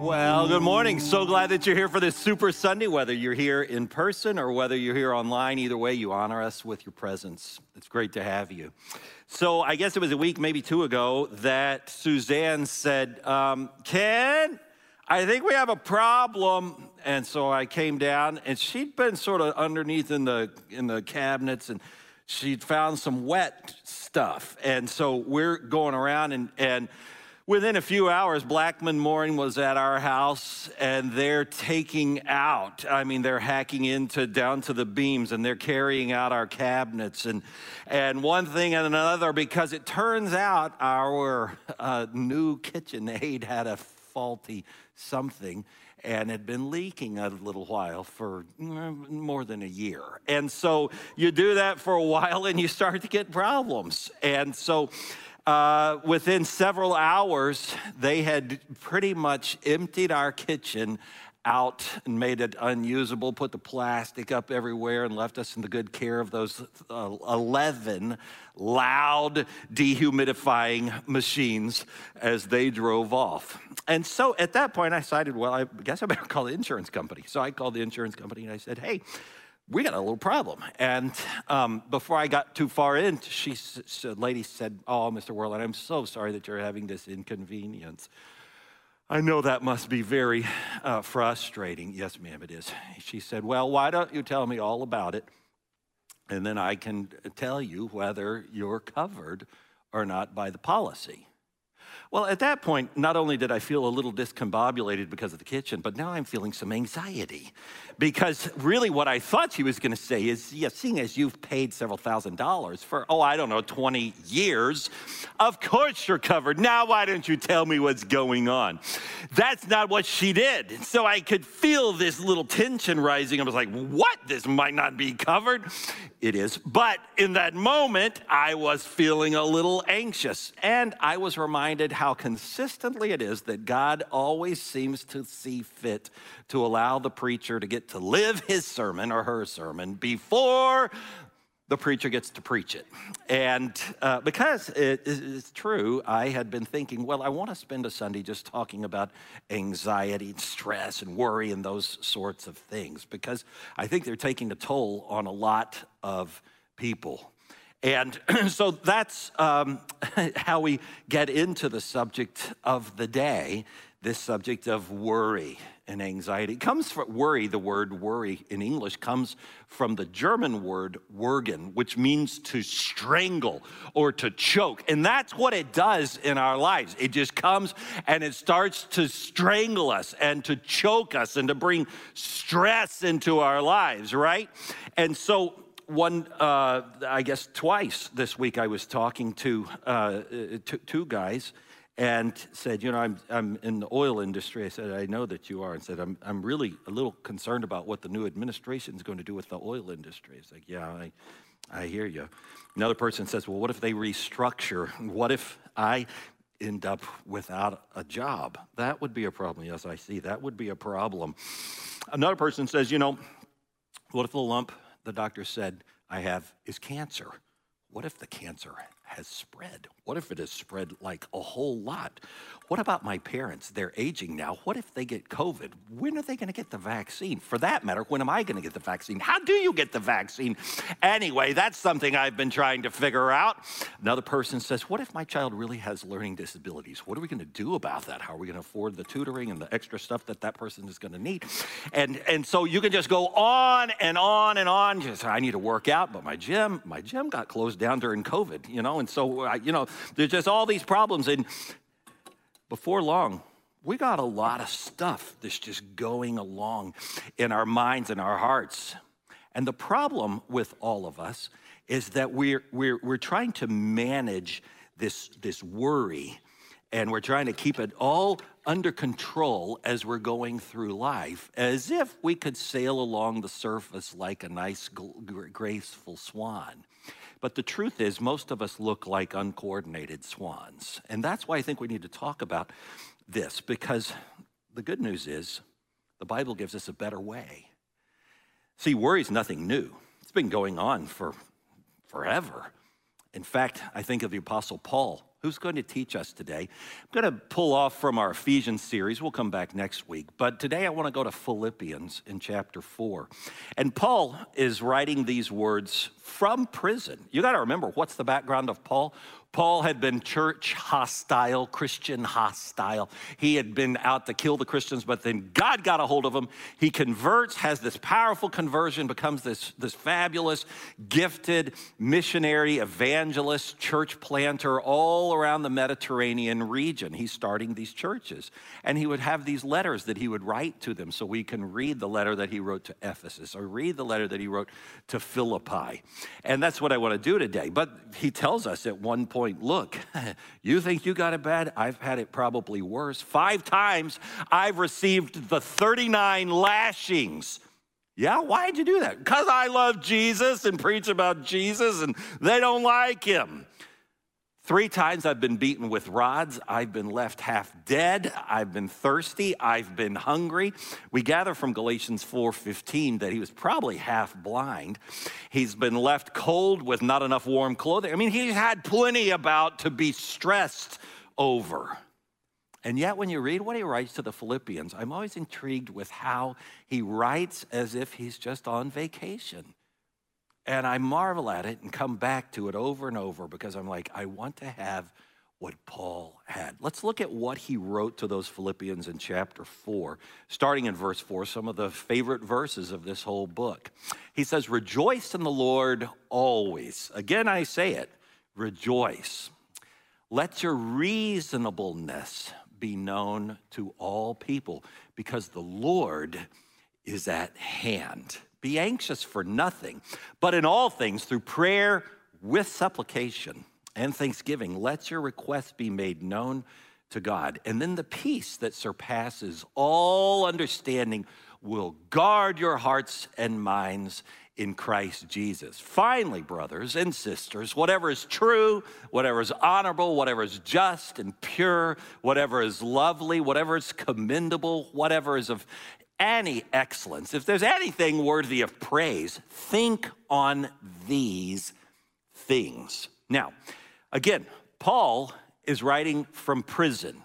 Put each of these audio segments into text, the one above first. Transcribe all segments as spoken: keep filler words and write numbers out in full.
Well, good morning. So glad that you're here for this Super Sunday, whether you're here in person or whether you're here online. Either way, you honor us with your presence. It's great to have you. So I guess it was a week, maybe two ago, that Suzanne said, um, Ken, I think we have a problem. And so I came down, and she'd been sort of underneath in the, in the cabinets, and she'd found some wet stuff. And so we're going around, and, and within a few hours, Blackman Mooring was at our house, and they're taking out, I mean, they're hacking into down to the beams, and they're carrying out our cabinets, and, and one thing and another, because it turns out our uh, new KitchenAid had a faulty something and had been leaking a little while for more than a year. And so you do that for a while, and you start to get problems. And so Uh, within several hours, they had pretty much emptied our kitchen out and made it unusable, put the plastic up everywhere, and left us in the good care of those uh, eleven loud dehumidifying machines as they drove off. And so at that point, I decided, well, I guess I better call the insurance company. So I called the insurance company, and I said, hey, we got a little problem. And um, before I got too far in, she, the lady said, oh, Mister Worland, I'm so sorry that you're having this inconvenience. I know that must be very uh, frustrating. Yes, ma'am, it is. She said, well, why don't you tell me all about it? And then I can tell you whether you're covered or not by the policy. Well, at that point, not only did I feel a little discombobulated because of the kitchen, but now I'm feeling some anxiety, because really what I thought she was going to say is, yeah, seeing as you've paid several thousand dollars for, oh, I don't know, twenty years, of course you're covered. Now why don't you tell me what's going on? That's not what she did. So I could feel this little tension rising. I was like, what? This might not be covered. It is. But in that moment, I was feeling a little anxious, and I was reminded how consistently it is that God always seems to see fit to allow the preacher to get to live his sermon or her sermon before the preacher gets to preach it. And uh, because it is true, I had been thinking, well, I want to spend a Sunday just talking about anxiety and stress and worry and those sorts of things, because I think they're taking a toll on a lot of people. And so that's um, how we get into the subject of the day, this subject of worry and anxiety. It comes from worry, the word worry in English comes from the German word würgen, which means to strangle or to choke. And that's what it does in our lives. It just comes and it starts to strangle us and to choke us and to bring stress into our lives, right? And so One, uh, I guess twice this week, I was talking to uh, two guys and said, you know, I'm, I'm in the oil industry. I said, I know that you are. And said, I'm, I'm really a little concerned about what the new administration is going to do with the oil industry. It's like, yeah, I, I hear you. Another person says, well, what if they restructure? What if I end up without a job? That would be a problem. Yes, I see. That would be a problem. Another person says, you know, what if the lump the doctor said I have is cancer? What if the cancer has spread? What if it has spread like a whole lot? What about my parents? They're aging now. What if they get COVID? When are they going to get the vaccine? For that matter, when am I going to get the vaccine? How do you get the vaccine? Anyway, that's something I've been trying to figure out. Another person says, what if my child really has learning disabilities? What are we going to do about that? How are we going to afford the tutoring and the extra stuff that that person is going to need? And, and so you can just go on and on and on. Just, I need to work out, but my gym, my gym got closed down during COVID, you know? And so, you know, there's just all these problems. And before long, we got a lot of stuff that's just going along in our minds and our hearts. And the problem with all of us is that we're, we're, we're trying to manage this, this worry, and we're trying to keep it all under control as we're going through life, as if we could sail along the surface like a nice, graceful swan. But the truth is, most of us look like uncoordinated swans. And that's why I think we need to talk about this, because the good news is the Bible gives us a better way. See, worry is nothing new. It's been going on for forever. In fact, I think of the Apostle Paul Who's going to teach us today? I'm going to pull off from our Ephesians series. We'll come back next week. But today I want to go to Philippians in chapter four. And Paul is writing these words from prison. You got to remember, what's the background of Paul? Paul had been church hostile, Christian hostile. He had been out to kill the Christians, but then God got a hold of him. He converts, has this powerful conversion, becomes this, this fabulous, gifted missionary, evangelist, church planter all around the Mediterranean region. He's starting these churches. And he would have these letters that he would write to them. So we can read the letter that he wrote to Ephesus, or read the letter that he wrote to Philippi. And that's what I want to do today. But he tells us at one point, look, you think you got it bad? I've had it probably worse. Five times I've received the thirty-nine lashings. Yeah, why'd you do that? Because I love Jesus and preach about Jesus and they don't like him. Three times I've been beaten with rods. I've been left half dead. I've been thirsty. I've been hungry. We gather from Galatians four fifteen that he was probably half blind. He's been left cold with not enough warm clothing. I mean, he had plenty about to be stressed over. And yet when you read what he writes to the Philippians, I'm always intrigued with how he writes as if he's just on vacation. And I marvel at it and come back to it over and over because I'm like, I want to have what Paul had. Let's look at what he wrote to those Philippians in chapter four, starting in verse four, some of the favorite verses of this whole book. He says, rejoice in the Lord always. Again, I say it, rejoice. Let your reasonableness be known to all people because the Lord is at hand. Be anxious for nothing, but in all things, through prayer with supplication and thanksgiving, let your requests be made known to God. And then the peace that surpasses all understanding will guard your hearts and minds in Christ Jesus. Finally, brothers and sisters, whatever is true, whatever is honorable, whatever is just and pure, whatever is lovely, whatever is commendable, whatever is of any excellence, if there's anything worthy of praise, think on these things. Now, again, Paul is writing from prison.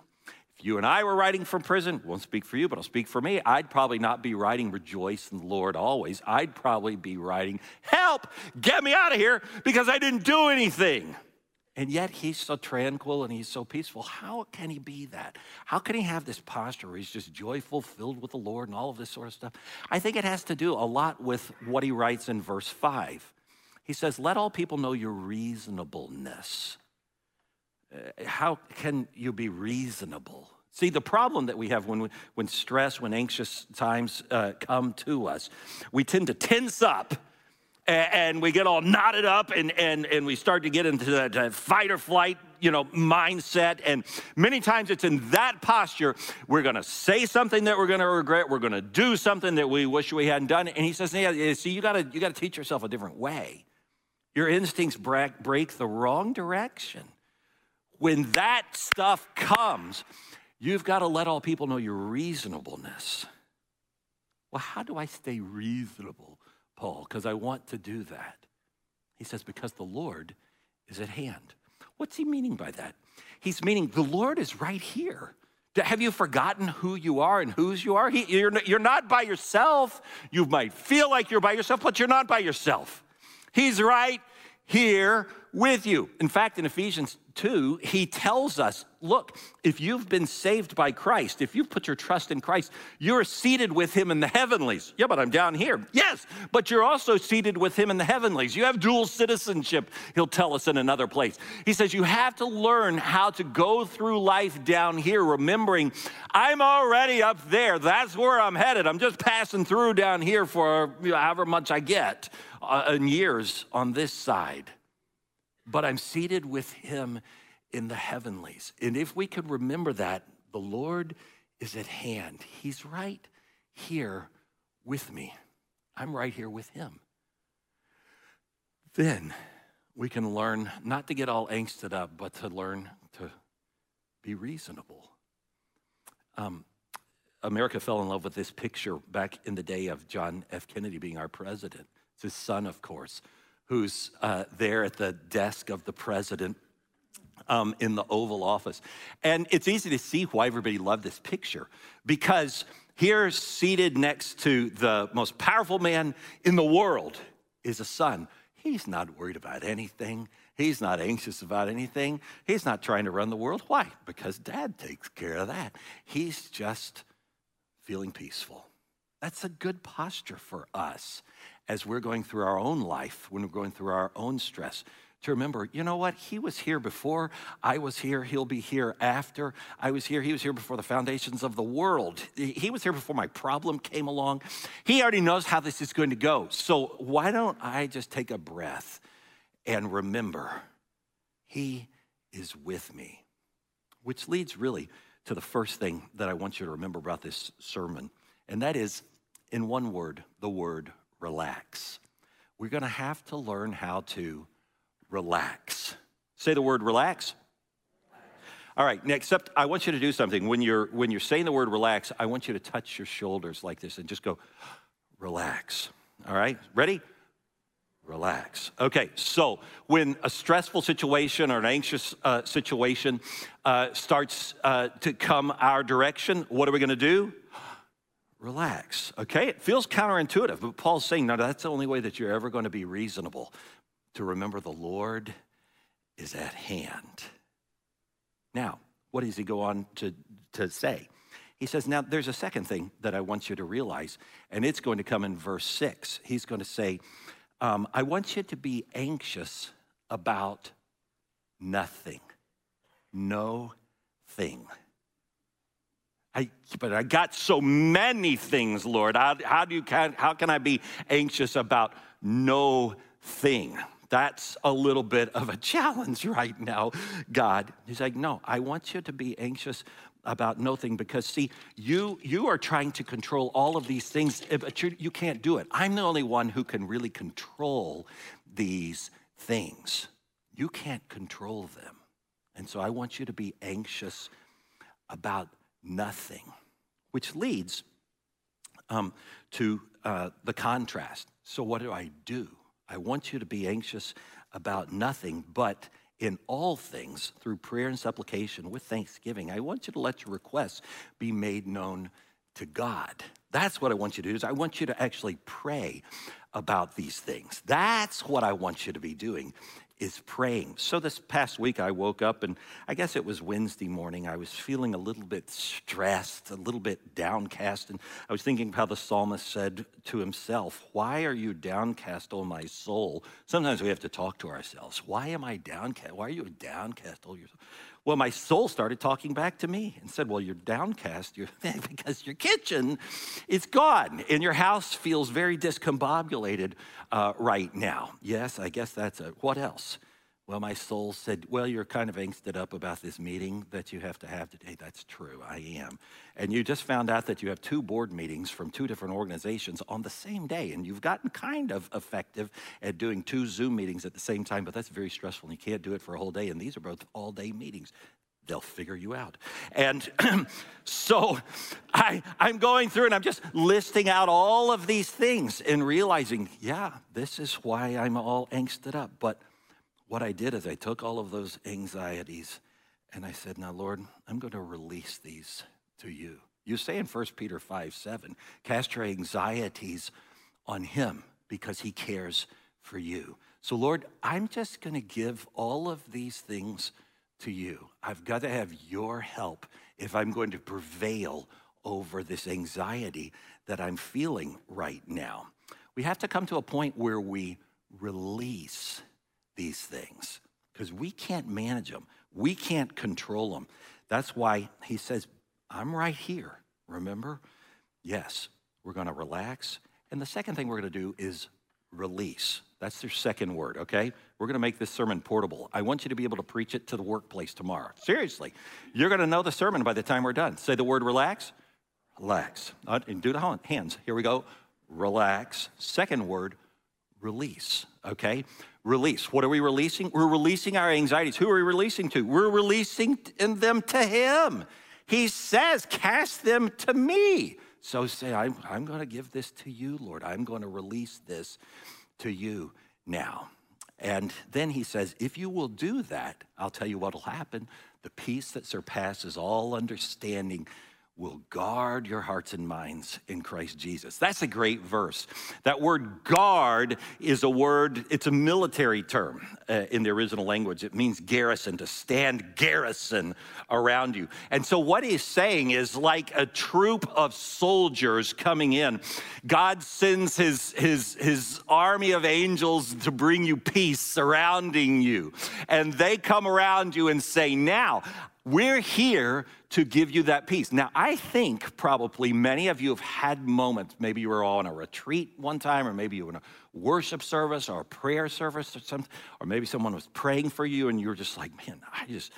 If you and I were writing from prison, won't speak for you, but I'll speak for me, I'd probably not be writing rejoice in the Lord always. I'd probably be writing, help, get me out of here because I didn't do anything. And yet he's so tranquil and he's so peaceful. How can he be that? How can he have this posture where he's just joyful, filled with the Lord and all of this sort of stuff? I think it has to do a lot with what he writes in verse five. He says, let all people know your reasonableness. How can you be reasonable? See, the problem that we have when, when stress, when anxious times uh, come to us, we tend to tense up. And we get all knotted up and, and, and we start to get into that, that fight or flight, you know, mindset. And many times it's in that posture, we're going to say something that we're going to regret. We're going to do something that we wish we hadn't done. And he says, yeah, see, you got to you got to teach yourself a different way. Your instincts break, break the wrong direction. When that stuff comes, you've got to let all people know your reasonableness. Well, how do I stay reasonable, Paul, because I want to do that? He says, because the Lord is at hand. What's he meaning by that? He's meaning the Lord is right here. Have you forgotten who you are and whose you are? He, you're, you're not by yourself. You might feel like you're by yourself, but you're not by yourself. He's right here with you. In fact, in Ephesians two, he tells us, look, if you've been saved by Christ, if you've put your trust in Christ, you're seated with him in the heavenlies. Yeah, but I'm down here. Yes, but you're also seated with him in the heavenlies. You have dual citizenship, he'll tell us in another place. He says you have to learn how to go through life down here, remembering I'm already up there. That's where I'm headed. I'm just passing through down here for however much I get uh, in years on this side. But I'm seated with him in the heavenlies. And if we could remember that, the Lord is at hand. He's right here with me. I'm right here with him. Then we can learn not to get all angsted up, but to learn to be reasonable. Um, America fell in love with this picture back in the day of John F. Kennedy being our president. It's his son, of course, who's uh, there at the desk of the president um, in the Oval Office. And it's easy to see why everybody loved this picture, because here seated next to the most powerful man in the world is a son. He's not worried about anything. He's not anxious about anything. He's not trying to run the world. Why? Because Dad takes care of that. He's just feeling peaceful. That's a good posture for us as we're going through our own life, when we're going through our own stress, to remember, you know what? He was here before I was here. He'll be here after I was here. He was here before the foundations of the world. He was here before my problem came along. He already knows how this is going to go. So why don't I just take a breath and remember, he is with me? Which leads really to the first thing that I want you to remember about this sermon, and that is, in one word, the word relax. We're gonna have to learn how to relax. Say the word relax. Relax. All right, next up, I want you to do something. When you're, when you're saying the word relax, I want you to touch your shoulders like this and just go, relax. All right, ready? Relax. Okay, so when a stressful situation or an anxious uh, situation uh, starts uh, to come our direction, what are we gonna do? Relax, okay? It feels counterintuitive, but Paul's saying, no, that's the only way that you're ever gonna be reasonable, to remember the Lord is at hand. Now, what does he go on to, to say? He says, now there's a second thing that I want you to realize, and it's going to come in verse six. He's gonna say, Um, I want you to be anxious about nothing, no thing. I, but I got so many things, Lord. How, how do you can, how can I be anxious about no thing? That's a little bit of a challenge right now, God. He's like, no, I want you to be anxious about nothing, because see, you you are trying to control all of these things, but you, you can't do it. I'm the only one who can really control these things. You can't control them. And so I want you to be anxious about nothing, which leads um, to uh, the contrast. So what do I do? I want you to be anxious about nothing, but in all things, through prayer and supplication with thanksgiving, I want you to let your requests be made known to God. That's what I want you to do, is I want you to actually pray about these things. That's what I want you to be doing, is praying. So this past week I woke up, and I guess it was Wednesday morning, I was feeling a little bit stressed, a little bit downcast, and I was thinking of how the psalmist said to himself, why are you downcast, O my soul? Sometimes we have to talk to ourselves. Why am I downcast? Why are you downcast, O your soul? Well, my soul started talking back to me and said, well, you're downcast you're because your kitchen is gone and your house feels very discombobulated uh, right now. Yes, I guess that's a, what else? Well, my soul said, well, you're kind of angsted up about this meeting that you have to have today. That's true, I am. And you just found out that you have two board meetings from two different organizations on the same day, and you've gotten kind of effective at doing two Zoom meetings at the same time, but that's very stressful, and you can't do it for a whole day, and these are both all-day meetings. They'll figure you out. And so I, I'm going through and I'm just listing out all of these things and realizing, yeah, this is why I'm all angsted up, but what I did is I took all of those anxieties and I said, now, Lord, I'm going to release these to you. You say in First Peter five seven, cast your anxieties on him because he cares for you. So, Lord, I'm just going to give all of these things to you. I've got to have your help if I'm going to prevail over this anxiety that I'm feeling right now. We have to come to a point where we release these things, because we can't manage them. We can't control them. That's why he says, I'm right here, remember? Yes, we're gonna relax. And the second thing we're gonna do is release. That's their second word, okay? We're gonna make this sermon portable. I want you to be able to preach it to the workplace tomorrow. Seriously, you're gonna know the sermon by the time we're done. Say the word relax, relax. And do the hands, here we go, relax. Second word, release, okay? Release. What are we releasing? We're releasing our anxieties. Who are we releasing to? We're releasing them to him. He says, cast them to me. So say, I'm, I'm going to give this to you, Lord. I'm going to release this to you now. And then he says, if you will do that, I'll tell you what'll happen. The peace that surpasses all understanding will guard your hearts and minds in Christ Jesus. That's a great verse. That word guard is a word, it's a military term uh, in the original language. It means garrison, to stand garrison around you. And so what he's saying is, like a troop of soldiers coming in, God sends his, his, his army of angels to bring you peace, surrounding you. And they come around you and say, now, we're here to give you that peace. Now, I think probably many of you have had moments, maybe you were all on a retreat one time, or maybe you were in a worship service or a prayer service or something, or maybe someone was praying for you and you were just like, man, I just,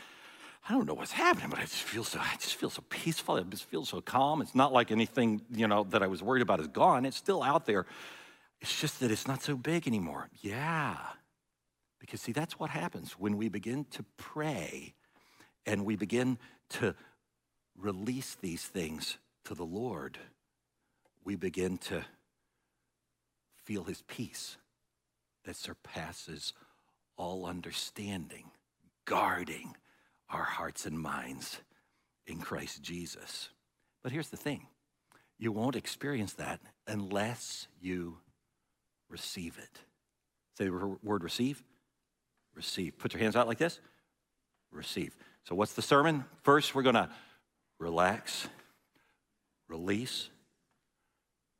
I don't know what's happening, but I just feel so, I just feel so peaceful. I just feel so calm. It's not like anything, you know, that I was worried about is gone. It's still out there. It's just that it's not so big anymore. Yeah, because see, that's what happens when we begin to pray and we begin to release these things to the Lord. We begin to feel his peace that surpasses all understanding, guarding our hearts and minds in Christ Jesus. But here's the thing. You won't experience that unless you receive it. Say the word receive. Receive. Put your hands out like this. Receive. So what's the sermon? First, we're going to relax, release,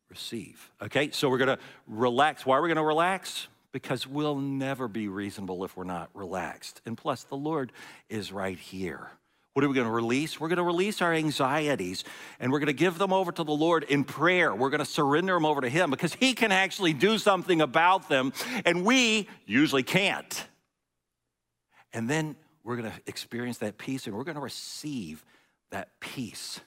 receive. Okay, so we're going to relax. Why are we going to relax? Because we'll never be reasonable if we're not relaxed. And plus, the Lord is right here. What are we going to release? We're going to release our anxieties, and we're going to give them over to the Lord in prayer. We're going to surrender them over to him because he can actually do something about them, and we usually can't. And then we're going to experience that peace, and we're going to receive that peace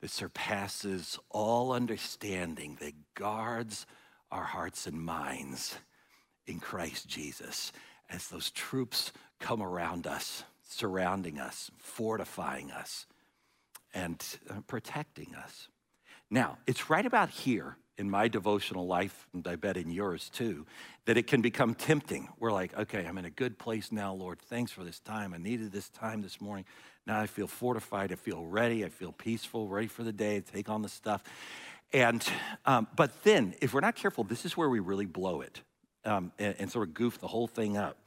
that surpasses all understanding, that guards our hearts and minds in Christ Jesus as those troops come around us, surrounding us, fortifying us, and protecting us. Now, it's right about here in my devotional life, and I bet in yours too, that it can become tempting. We're like, okay, I'm in a good place now, Lord. Thanks for this time. I needed this time this morning. Now I feel fortified. I feel ready. I feel peaceful, ready for the day, take on the stuff. And, um, but then, if we're not careful, this is where we really blow it um, and, and sort of goof the whole thing up.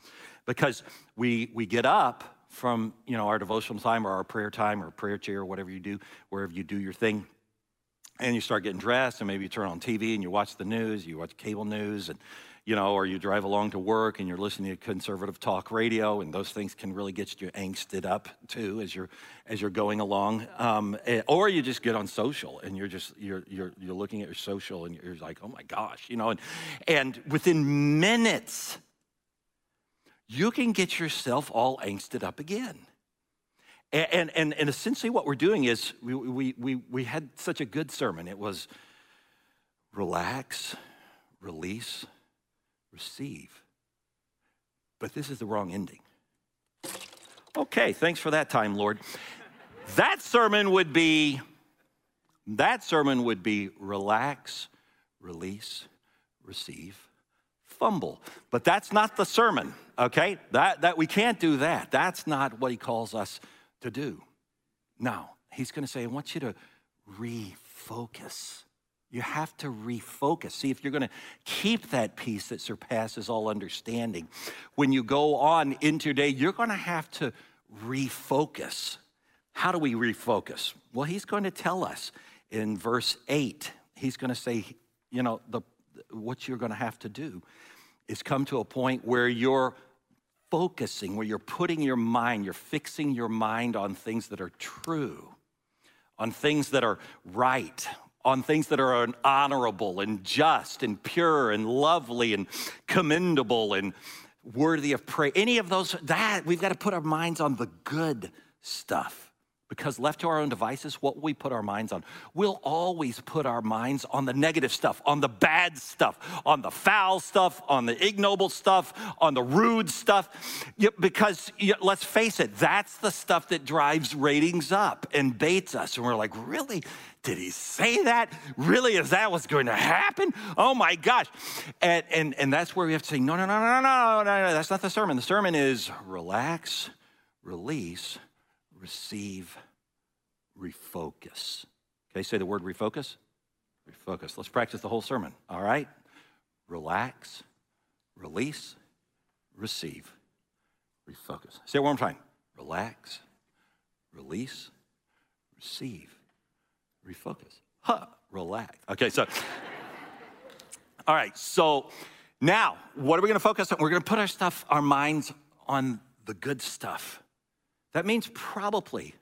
Because we, we get up from, you know, our devotional time or our prayer time or prayer chair or whatever you do, wherever you do your thing, and you start getting dressed, and maybe you turn on T V and you watch the news, you watch cable news, and you know, or you drive along to work and you're listening to conservative talk radio, and those things can really get you angsted up too as you're as you're going along. Um, or you just get on social and you're just you're you're you're looking at your social and you're like, oh my gosh, you know, and and within minutes, you can get yourself all angsted up again. And, and, and essentially what we're doing is, we, we, we, we had such a good sermon. It was relax, release, receive. But this is the wrong ending. Okay, thanks for that time, Lord. That sermon would be, that sermon would be relax, release, receive, fumble. But that's not the sermon, okay? That, that, we can't do that. That's not what he calls us to do. Now, he's going to say, I want you to refocus. You have to refocus. See, if you're going to keep that peace that surpasses all understanding, when you go on into your day, you're going to have to refocus. How do we refocus? Well, he's going to tell us in verse eight. He's going to say, you know, the, what you're going to have to do is come to a point where you're focusing, where you're putting your mind, you're fixing your mind on things that are true, on things that are right, on things that are honorable and just and pure and lovely and commendable and worthy of praise. Any of those, that, we've got to put our minds on the good stuff. Because left to our own devices, what will we put our minds on? We'll always put our minds on the negative stuff, on the bad stuff, on the foul stuff, on the ignoble stuff, on the rude stuff. Because let's face it, that's the stuff that drives ratings up and baits us. And we're like, really? Did he say that? Really, is that what's going to happen? Oh my gosh. And, and, and that's where we have to say, no, no, no, no, no, no, no, no, that's not the sermon. The sermon is relax, release, receive, refocus. Okay, say the word refocus. Refocus. Let's practice the whole sermon, all right? Relax, release, receive, refocus. Say it one more time. Relax, release, receive, refocus. Huh, relax. Okay, so, all right, so now, what are we gonna focus on? We're gonna put our stuff, our minds on the good stuff. That means probably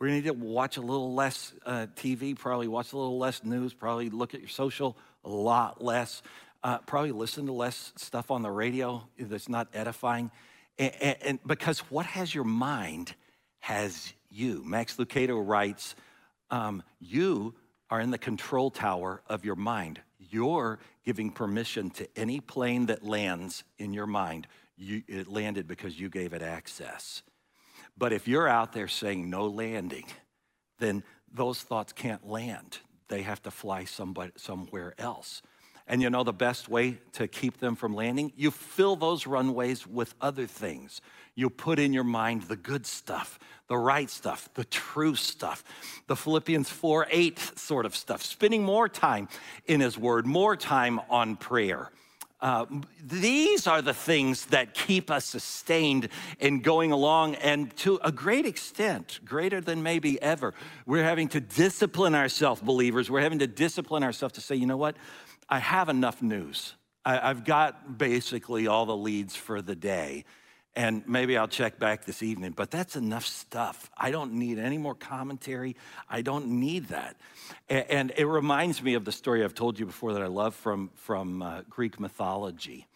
we're gonna need to watch a little less uh, T V, probably watch a little less news, probably look at your social a lot less, uh, probably listen to less stuff on the radio that's not edifying. And, and, and because what has your mind has you. Max Lucado writes, um, you are in the control tower of your mind. You're giving permission to any plane that lands in your mind. You, it landed because you gave it access. But if you're out there saying no landing, then those thoughts can't land. They have to fly somebody, somewhere else. And you know the best way to keep them from landing? You fill those runways with other things. You put in your mind the good stuff, the right stuff, the true stuff, the Philippians four eight sort of stuff, spending more time in his word, more time on prayer. Uh, these are the things that keep us sustained and going along, and to a great extent, greater than maybe ever, we're having to discipline ourselves, believers. We're having to discipline ourselves to say, you know what? I have enough news. I, I've got basically all the leads for the day, and maybe I'll check back this evening, but that's enough stuff. I don't need any more commentary. I don't need that. And, and it reminds me of the story I've told you before that I love from, from uh, Greek mythology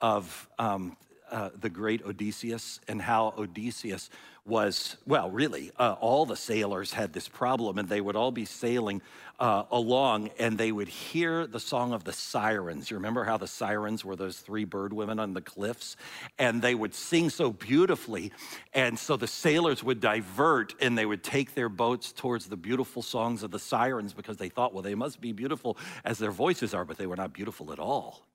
of um, uh, the great Odysseus and how Odysseus was, well, really, uh, all the sailors had this problem, and they would all be sailing uh, along, and they would hear the song of the sirens. You remember how the sirens were those three bird women on the cliffs? And they would sing so beautifully, and so the sailors would divert, and they would take their boats towards the beautiful songs of the sirens because they thought, well, they must be beautiful as their voices are, but they were not beautiful at all.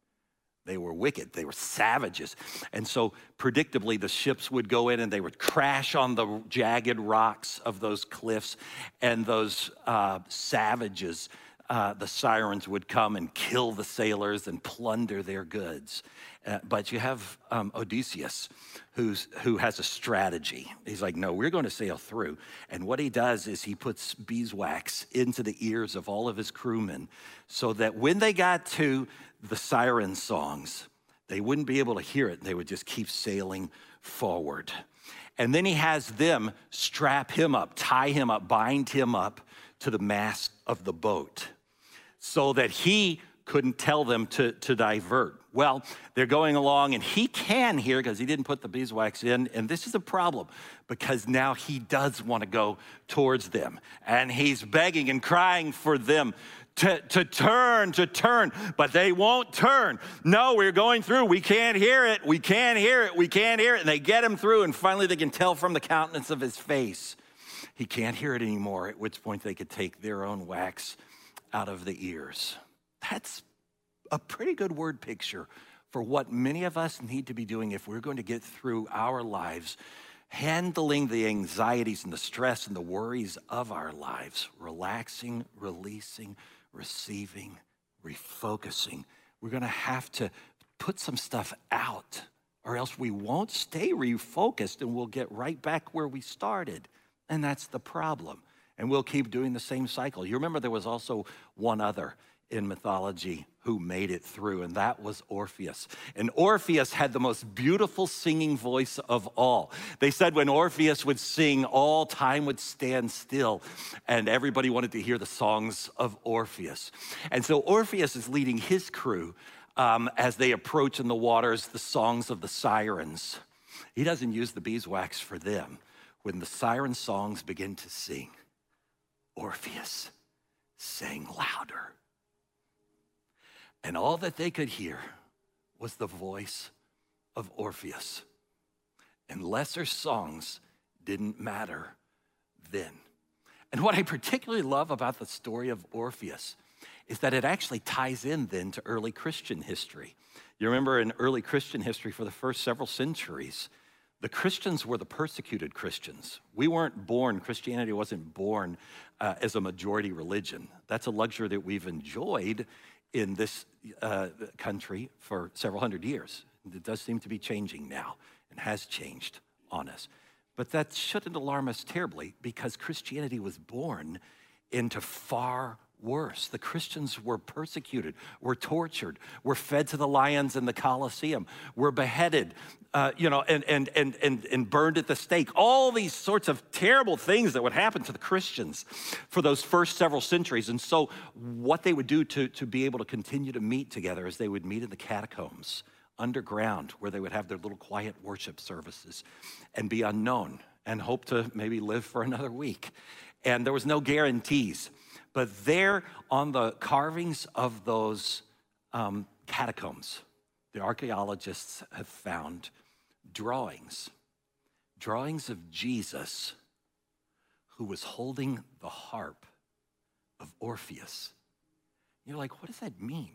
They were wicked, they were savages. And so predictably the ships would go in and they would crash on the jagged rocks of those cliffs, and those uh, savages, uh, the sirens would come and kill the sailors and plunder their goods. Uh, but you have um, Odysseus who's, who has a strategy. He's like, no, we're gonna sail through. And what he does is he puts beeswax into the ears of all of his crewmen so that when they got to the siren songs, they wouldn't be able to hear it. They would just keep sailing forward. And then he has them strap him up, tie him up, bind him up to the mast of the boat so that he couldn't tell them to, to divert. Well, they're going along and he can hear because he didn't put the beeswax in, and this is a problem because now he does want to go towards them, and he's begging and crying for them to, to turn, to turn, but they won't turn. No, we're going through, we can't hear it, we can't hear it, we can't hear it, and they get him through, and finally they can tell from the countenance of his face, he can't hear it anymore, at which point they could take their own wax out of the ears. That's a pretty good word picture for what many of us need to be doing if we're going to get through our lives, handling the anxieties and the stress and the worries of our lives, relaxing, releasing, receiving, refocusing. We're going to have to put some stuff out, or else we won't stay refocused and we'll get right back where we started. And that's the problem. And we'll keep doing the same cycle. You remember there was also one other in mythology who made it through, and that was Orpheus. And Orpheus had the most beautiful singing voice of all. They said when Orpheus would sing, all time would stand still, and everybody wanted to hear the songs of Orpheus. And so Orpheus is leading his crew um, as they approach in the waters the songs of the sirens. He doesn't use the beeswax for them. when the siren songs begin to sing, Orpheus sang louder. And all that they could hear was the voice of Orpheus. And lesser songs didn't matter then. And what I particularly love about the story of Orpheus is that it actually ties in then to early Christian history. You remember in early Christian history for the first several centuries, the Christians were the persecuted Christians. We weren't born, Christianity wasn't born uh, as a majority religion. That's a luxury that we've enjoyed in this uh, country for several hundred years. It does seem to be changing now and has changed on us. But that shouldn't alarm us terribly because Christianity was born into far worse. The Christians were persecuted, were tortured, were fed to the lions in the Colosseum, were beheaded, uh, you know, and, and, and, and, and burned at the stake. All these sorts of terrible things that would happen to the Christians for those first several centuries. And so what they would do to, to be able to continue to meet together is they would meet in the catacombs underground where they would have their little quiet worship services and be unknown and hope to maybe live for another week. And there was no guarantees. But there on the carvings of those um, catacombs, the archaeologists have found drawings, drawings of Jesus who was holding the harp of Orpheus. You're like, what does that mean?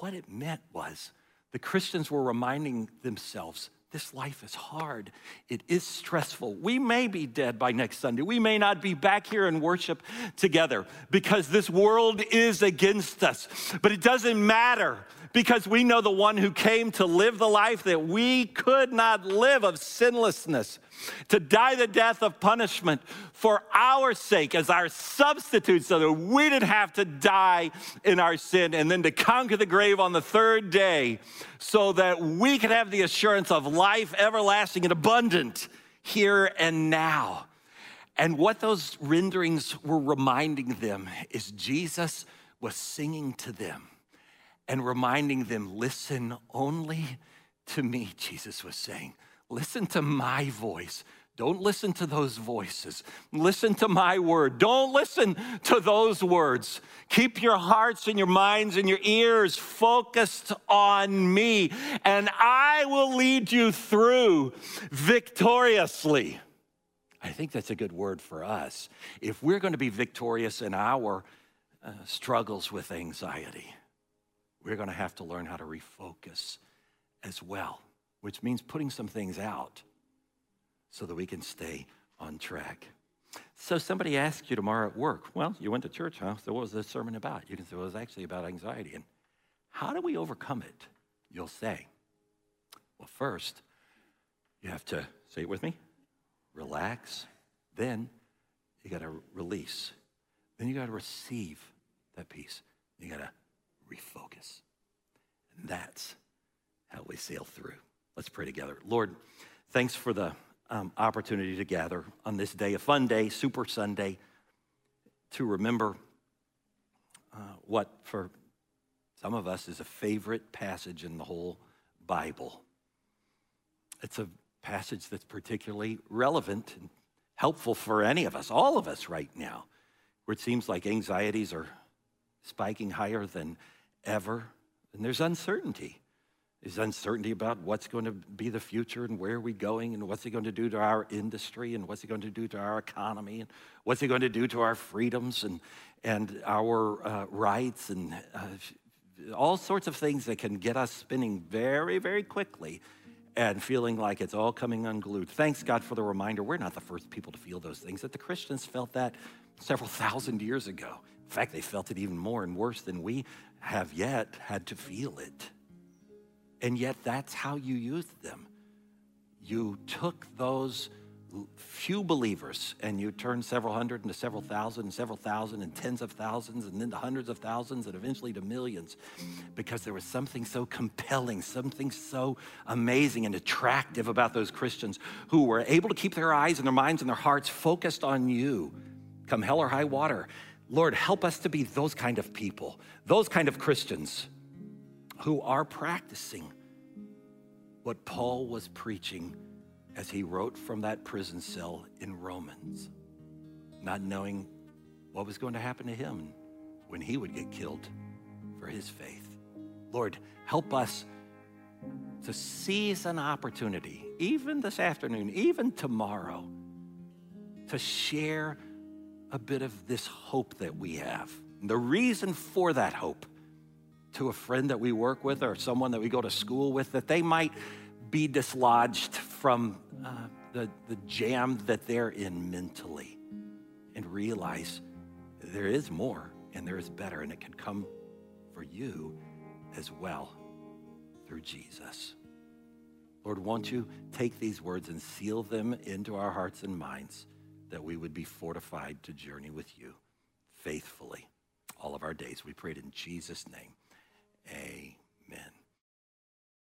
What it meant was the Christians were reminding themselves, this life is hard. It is stressful. We may be dead by next Sunday. We may not be back here in worship together because this world is against us. But it doesn't matter because we know the one who came to live the life that we could not live of sinlessness, to die the death of punishment for our sake as our substitute so that we didn't have to die in our sin, and then to conquer the grave on the third day so that we could have the assurance of life everlasting and abundant here and now. And what those renderings were reminding them is Jesus was singing to them and reminding them, listen only to me, Jesus was saying. Listen to my voice. Don't listen to those voices. Listen to my word. Don't listen to those words. Keep your hearts and your minds and your ears focused on me, and I will lead you through victoriously. I think that's a good word for us. If we're going to be victorious in our uh, struggles with anxiety, we're going to have to learn how to refocus as well, which means putting some things out so that we can stay on track. So somebody asks you tomorrow at work, well, you went to church, huh? So what was the sermon about? You can say, well, it was actually about anxiety. And how do we overcome it? You'll say, well, first, you have to, say it with me, relax. Then you gotta release. Then you gotta receive that peace. You gotta refocus. And that's how we sail through. Let's pray together. Lord, thanks for the um, opportunity to gather on this day, a fun day, Super Sunday, to remember uh, what for some of us is a favorite passage in the whole Bible. It's a passage that's particularly relevant and helpful for any of us, all of us right now, where it seems like anxieties are spiking higher than ever, and there's uncertainty. Is uncertainty about what's going to be the future and where are we going and what's it going to do to our industry and what's it going to do to our economy and what's it going to do to our freedoms and, and our uh, rights and uh, all sorts of things that can get us spinning very, very quickly and feeling like it's all coming unglued. Thanks, God, for the reminder. We're not the first people to feel those things, that the Christians felt that several thousand years ago. In fact, they felt it even more and worse than we have yet had to feel it. And yet that's how you used them. You took those few believers and you turned several hundred into several thousand and several thousand and tens of thousands and then to hundreds of thousands and eventually to millions, because there was something so compelling, something so amazing and attractive about those Christians who were able to keep their eyes and their minds and their hearts focused on you, come hell or high water. Lord, help us to be those kind of people, those kind of Christians who are practicing what Paul was preaching as he wrote from that prison cell in Romans, not knowing what was going to happen to him when he would get killed for his faith. Lord, help us to seize an opportunity, even this afternoon, even tomorrow, to share a bit of this hope that we have. The reason for that hope to a friend that we work with or someone that we go to school with, that they might be dislodged from uh, the, the jam that they're in mentally and realize there is more and there is better, and it can come for you as well through Jesus. Lord, won't you take these words and seal them into our hearts and minds, that we would be fortified to journey with you faithfully all of our days. We prayed in Jesus' name.